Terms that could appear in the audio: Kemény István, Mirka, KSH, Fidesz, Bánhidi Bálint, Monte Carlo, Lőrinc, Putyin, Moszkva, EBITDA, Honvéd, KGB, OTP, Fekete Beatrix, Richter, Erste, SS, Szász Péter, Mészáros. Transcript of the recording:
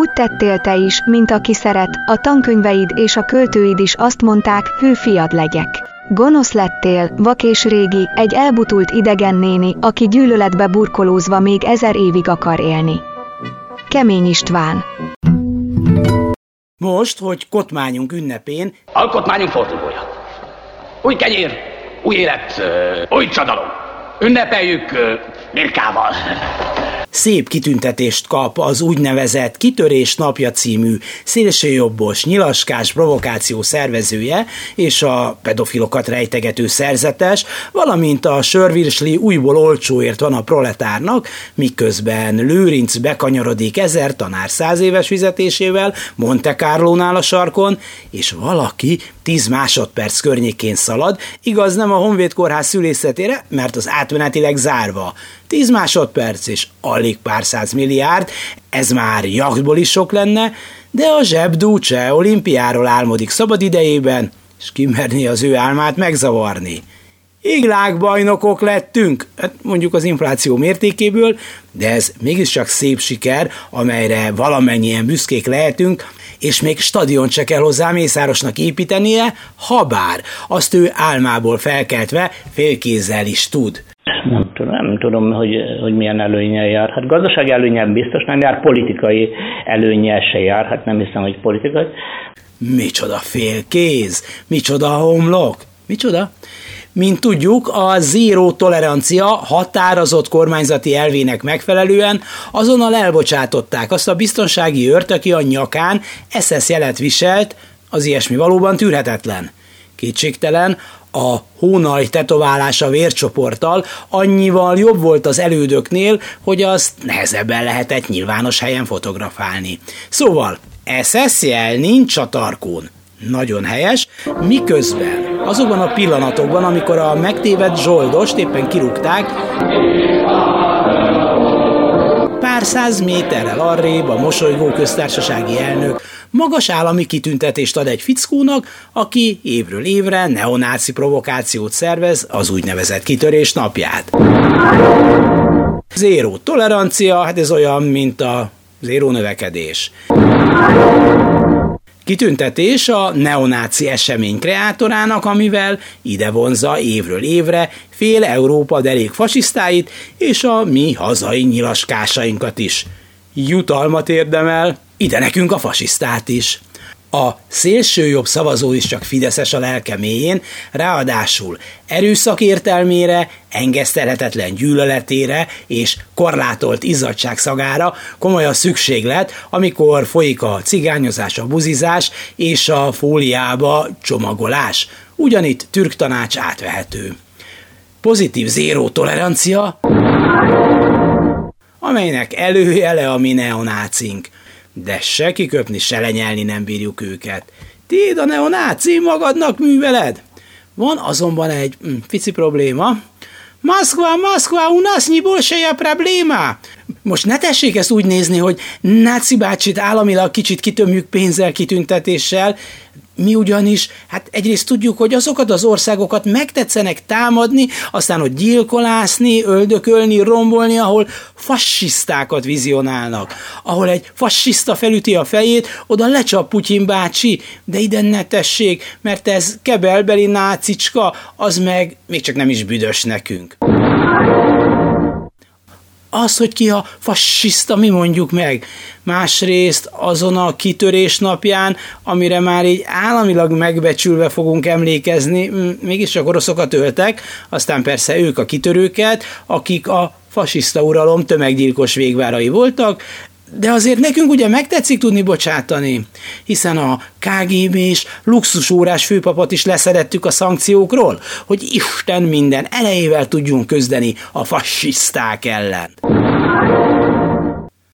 Úgy tettél te is, mint aki szeret, a tankönyveid és a költőid is azt mondták, hű fiad legyek. Gonosz lettél, vak és régi, egy elbutult idegen néni, aki gyűlöletbe burkolózva még 1000 évig akar élni. Kemény István. Most, hogy kotmányunk ünnepén... Alkotmányunk fordulója. Új kenyér, új élet, új csodalom. Ünnepeljük Mirkával. Szép kitüntetést kap az úgynevezett Kitörés napja című szélsőjobbos, nyilaskás provokáció szervezője és a pedofilokat rejtegető szerzetes, valamint a sörvirsli újból olcsóért van a proletárnak, miközben Lőrinc bekanyarodik 1000 tanár 100 éves fizetésével Monte Carlónál a sarkon, és valaki 10 másodperc környékén szalad, igaz nem a Honvéd kórház szülészetére, mert az átmenetileg zárva. 10 másodperc és alig pár százmilliárd, ez már jachtból is sok lenne, de a zsebdú cseh olimpiáról álmodik szabad idejében, és kimerné az ő álmát megzavarni. Világbajnokok lettünk, mondjuk az infláció mértékéből, de ez mégiscsak szép siker, amelyre valamennyien büszkék lehetünk, és még stadiont se kell hozzá Mészárosnak építenie, habár azt ő álmából felkeltve félkézzel is tud. Nem tudom, hogy milyen előnnyel jár. Hát gazdasági előnnyel biztos nem jár, politikai előnnyel se jár. Hát nem hiszem, hogy politikai. Micsoda félkéz, micsoda homlok, micsoda? Mint tudjuk, a zéró tolerancia határozott kormányzati elvének megfelelően azonnal elbocsátották azt a biztonsági őrt, aki a nyakán SS jelet viselt, az ilyesmi valóban tűrhetetlen. Kétségtelen, a hónaj tetoválása vércsoporttal annyival jobb volt az elődöknél, hogy azt nehezebben lehetett nyilvános helyen fotografálni. Szóval, SS jel nincs a tarkón. Nagyon helyes, miközben azokban a pillanatokban, amikor a megtévedt zsoldost éppen kirúgták, pár száz méterrel arrébb a mosolygó köztársasági elnök magas állami kitüntetést ad egy fickónak, aki évről évre neonáci provokációt szervez az úgynevezett Kitörés napját. Zéró tolerancia, hát ez olyan, mint a zéró növekedés. Kitüntetés a neonáci esemény kreátorának, amivel ide vonza évről évre fél Európa derék fasisztáit és a mi hazai nyilaskásainkat is. Jutalmat érdemel, ide nekünk a fasisztát is. A szélsőjobb szavazó is csak fideszes a lelke mélyén, ráadásul erőszak értelmére, engesztelhetetlen gyűlöletére és korlátolt izzadság szagára komoly a szükséglet, amikor folyik a cigányozás, a buzizás és a fóliába csomagolás. Ugyanitt türk tanács átvehető. Pozitív zéró tolerancia, amelynek előjele a mi neonácink. De se kiköpni, se lenyelni nem bírjuk őket. Téd a neonáci magadnak műveled! Van azonban egy pici probléma. Moszkva, Moszkva, u nas ni bolsheja probléma! Most ne tessék ezt úgy nézni, hogy náci bácsit államilag kicsit kitömjük pénzzel, kitüntetéssel. Mi ugyanis, hát egyrészt tudjuk, hogy azokat az országokat megtetszenek támadni, aztán ott gyilkolászni, öldökölni, rombolni, ahol fasisztákat vizionálnak. Ahol egy fasiszta felüti a fejét, oda lecsap Putyin bácsi, de ide ne tessék, mert ez kebelbeli nácicska, az meg még csak nem is büdös nekünk. Az, hogy ki a fasiszta, mi mondjuk meg. Másrészt azon a Kitörés napján, amire már így államilag megbecsülve fogunk emlékezni, mégiscsak oroszokat öltek, aztán persze ők a kitörőket, akik a fasiszta uralom tömeggyilkos végvárai voltak, de azért nekünk ugye megtetszik tudni bocsátani, hiszen a KGB-s luxusórás főpapot is leszedettük a szankciókról, hogy Isten minden erejével tudjunk küzdeni a fasiszták ellen.